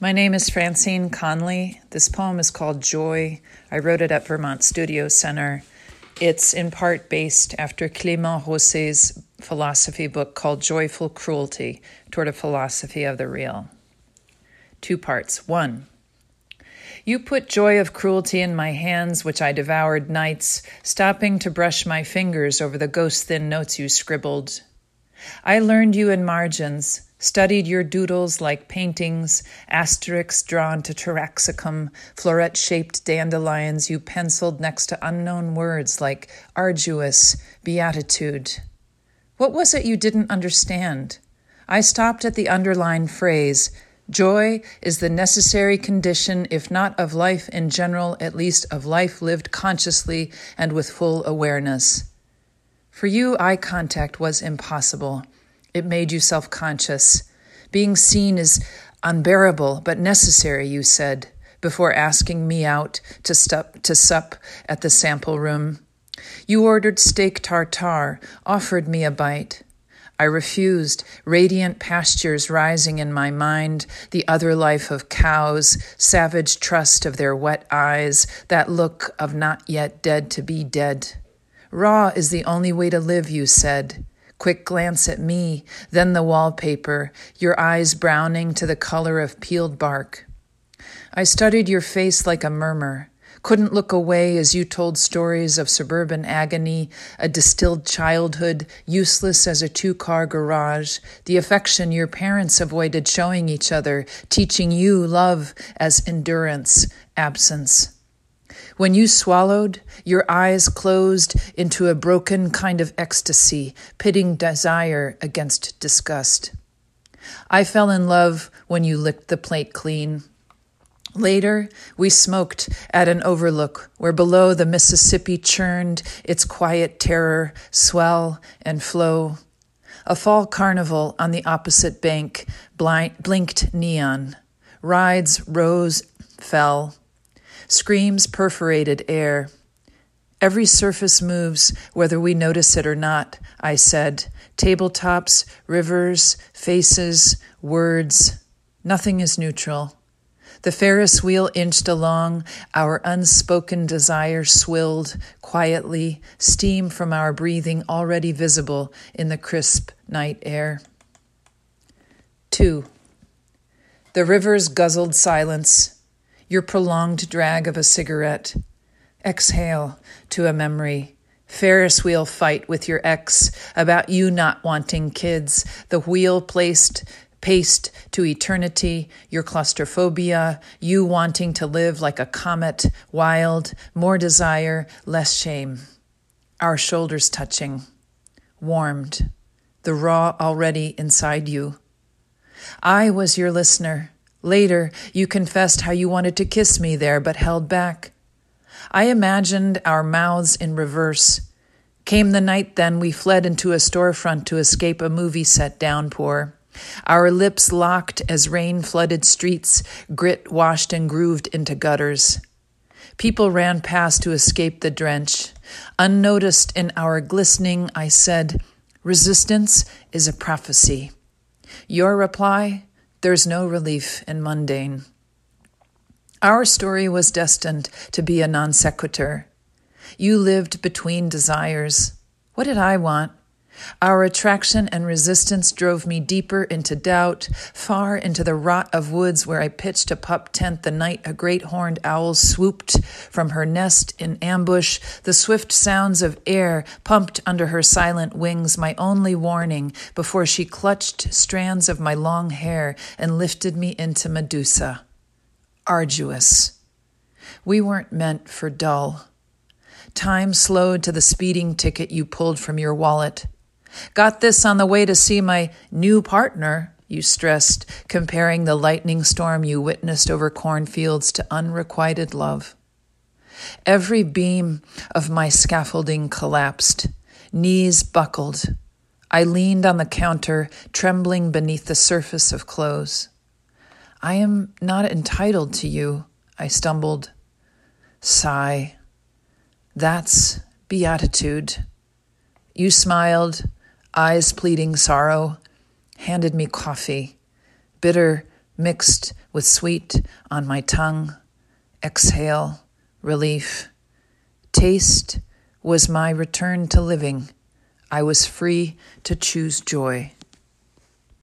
My name is Francine Conley. This poem is called Joy. I wrote it at Vermont Studio Center. It's in part based after Clément Rosset's philosophy book called Joyful Cruelty Toward a Philosophy of the Real. Two parts. One, you put joy of cruelty in my hands, which I devoured nights, stopping to brush my fingers over the ghost-thin notes you scribbled. I learned you in margins, studied your doodles like paintings, asterisks drawn to taraxacum, floret-shaped dandelions you penciled next to unknown words like arduous, beatitude. What was it you didn't understand? I stopped at the underlined phrase, joy is the necessary condition, if not of life in general, at least of life lived consciously and with full awareness. For you, eye contact was impossible. It made you self-conscious. Being seen is unbearable but necessary, you said, before asking me out to sup at the sample room. You ordered steak tartare, offered me a bite. I refused, radiant pastures rising in my mind, the other life of cows, savage trust of their wet eyes, that look of not yet dead to be dead. Raw is the only way to live, you said. Quick glance at me, then the wallpaper, your eyes browning to the color of peeled bark. I studied your face like a murmur, couldn't look away as you told stories of suburban agony, a distilled childhood, useless as a two-car garage, the affection your parents avoided showing each other, teaching you love as endurance, absence. When you swallowed, your eyes closed into a broken kind of ecstasy, pitting desire against disgust. I fell in love when you licked the plate clean. Later, we smoked at an overlook where below the Mississippi churned its quiet terror, swell and flow. A fall carnival on the opposite bank blinked neon. Rides rose, fell. Screams perforated air. Every surface moves, whether we notice it or not, I said. Tabletops, rivers, faces, words. Nothing is neutral. The Ferris wheel inched along. Our unspoken desire swilled quietly, steam from our breathing already visible in the crisp night air. 2. The river's guzzled silence. Your prolonged drag of a cigarette. Exhale to a memory. Ferris wheel fight with your ex about you not wanting kids. The wheel paced to eternity. Your claustrophobia. You wanting to live like a comet. Wild. More desire. Less shame. Our shoulders touching. Warmed. The raw already inside you. I was your listener. Later, you confessed how you wanted to kiss me there, but held back. I imagined our mouths in reverse. Came the night then we fled into a storefront to escape a movie set downpour. Our lips locked as rain-flooded streets, grit washed and grooved into gutters. People ran past to escape the drench. Unnoticed in our glistening, I said, resistance is a prophecy. Your reply? There's no relief in mundane. Our story was destined to be a non sequitur. You lived between desires. What did I want? Our attraction and resistance drove me deeper into doubt, far into the rot of woods where I pitched a pup tent the night a great horned owl swooped from her nest in ambush. The swift sounds of air pumped under her silent wings, my only warning before she clutched strands of my long hair and lifted me into Medusa. Arduous. We weren't meant for dull. Time slowed to the speeding ticket you pulled from your wallet. Got this on the way to see my new partner, you stressed, comparing the lightning storm you witnessed over cornfields to unrequited love. Every beam of my scaffolding collapsed, knees buckled. I leaned on the counter, trembling beneath the surface of clothes. I am not entitled to you, I stumbled. Sigh. That's beatitude. You smiled, eyes pleading sorrow, handed me coffee, bitter, mixed with sweet on my tongue. Exhale, relief. Taste was my return to living. I was free to choose joy.